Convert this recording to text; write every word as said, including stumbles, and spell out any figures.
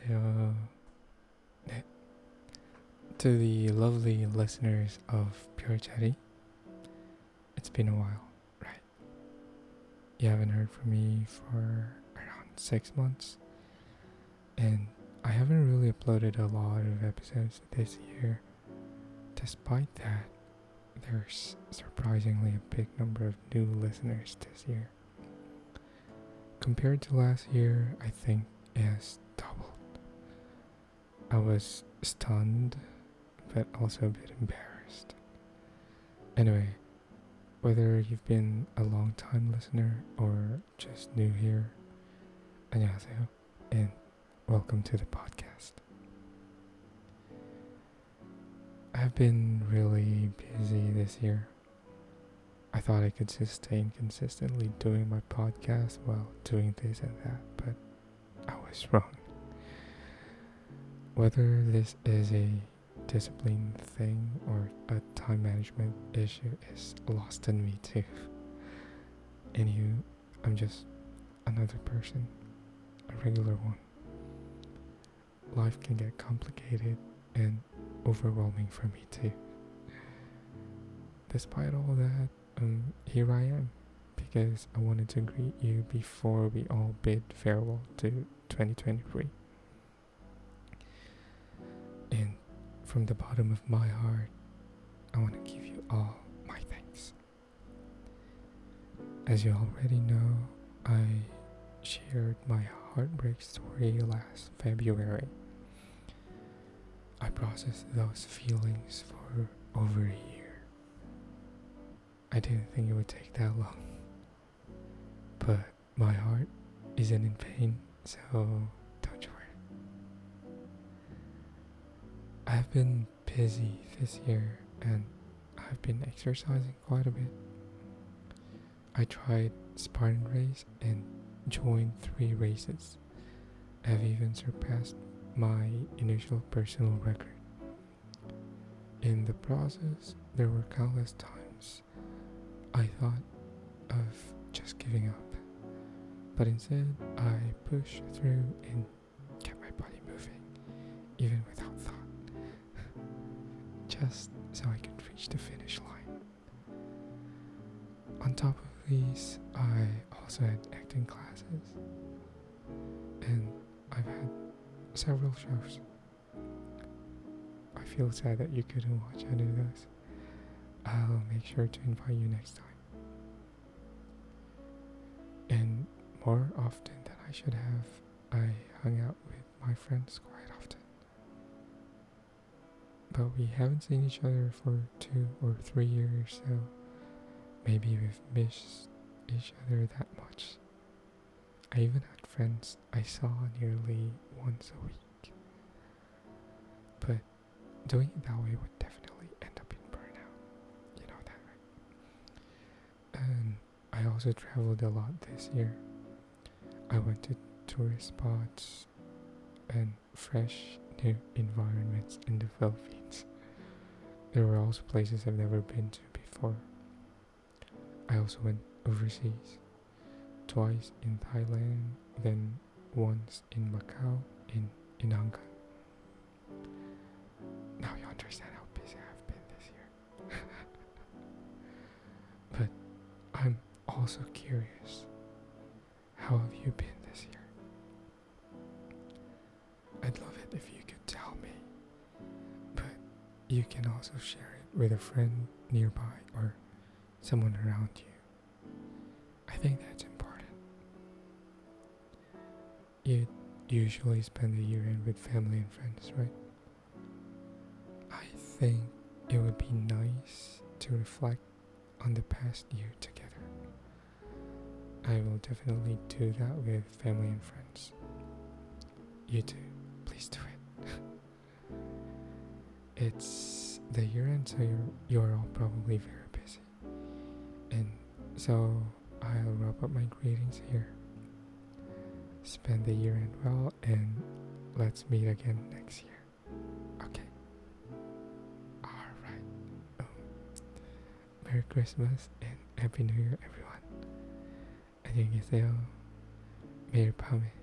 안녕하세요. 네. To the lovely listeners of Pure Chatty, it's been a while, right? You haven't heard from me for around six months, and I haven't really uploaded a lot of episodes this year. Despite that, there's surprisingly a big number of new listeners this year. Compared to last year, I think it has doubled. I was stunned, but also a bit embarrassed. Anyway, whether you've been a long-time listener or just new here, 안녕하세요, and welcome to the podcast. I've been really busy this year. I thought I could sustain consistently doing my podcast while doing this and that, but I was wrong. Whether this is a discipline thing or a time management issue is lost on me too. Anywho, I'm just another person, a regular one. Life can get complicated and overwhelming for me too. Despite all that, Um, here I am, because I wanted to greet you before we all bid farewell to twenty twenty-three. And from the bottom of my heart, I want to give you all my thanks. As you already know, I shared my heartbreak story last February. I processed those feelings for over a year. I didn't think it would take that long, but my heart isn't in pain, so don't worry. I've been busy this year, and I've been exercising quite a bit. I tried Spartan Race and joined three races. I've even surpassed my initial personal record. In the process, there were countless times I thought of just giving up, but instead I pushed through and kept my body moving, even without thought, just so I could reach the finish line. On top of these, I also had acting classes, and I've had several shows. I feel sad that you couldn't watch any of those. I'll make sure to invite you next time. And more often than I should have, I hung out with my friends quite often. But we haven't seen each other for two or three years, so maybe we've missed each other that much. I even had friends I saw nearly once a week. But doing it that way would definitely end up in burnout. You know that, right? And I also traveled a lot this year. I went to tourist spots and fresh new environments in the Philippines. There were also places I've never been to before. I also went overseas, twice in Thailand, then once in Macau and in Hong Kong. Now you understand how busy I've been this year. But I'm also curious, how have you been this year? I'd love it if you could tell me, but you can also share it with a friend nearby or someone around you. I think that's important. You usually spend the year end with family and friends, right? I think it would be nice to reflect on the past year together. I will definitely do that with family and friends. You too, please do it. It's the year end, so you're, you're all probably very busy. And so I'll wrap up my greetings here. Spend the year end well, and let's meet again next year. Merry Christmas and Happy New Year, everyone. 안녕히 계세요. 매일 밤에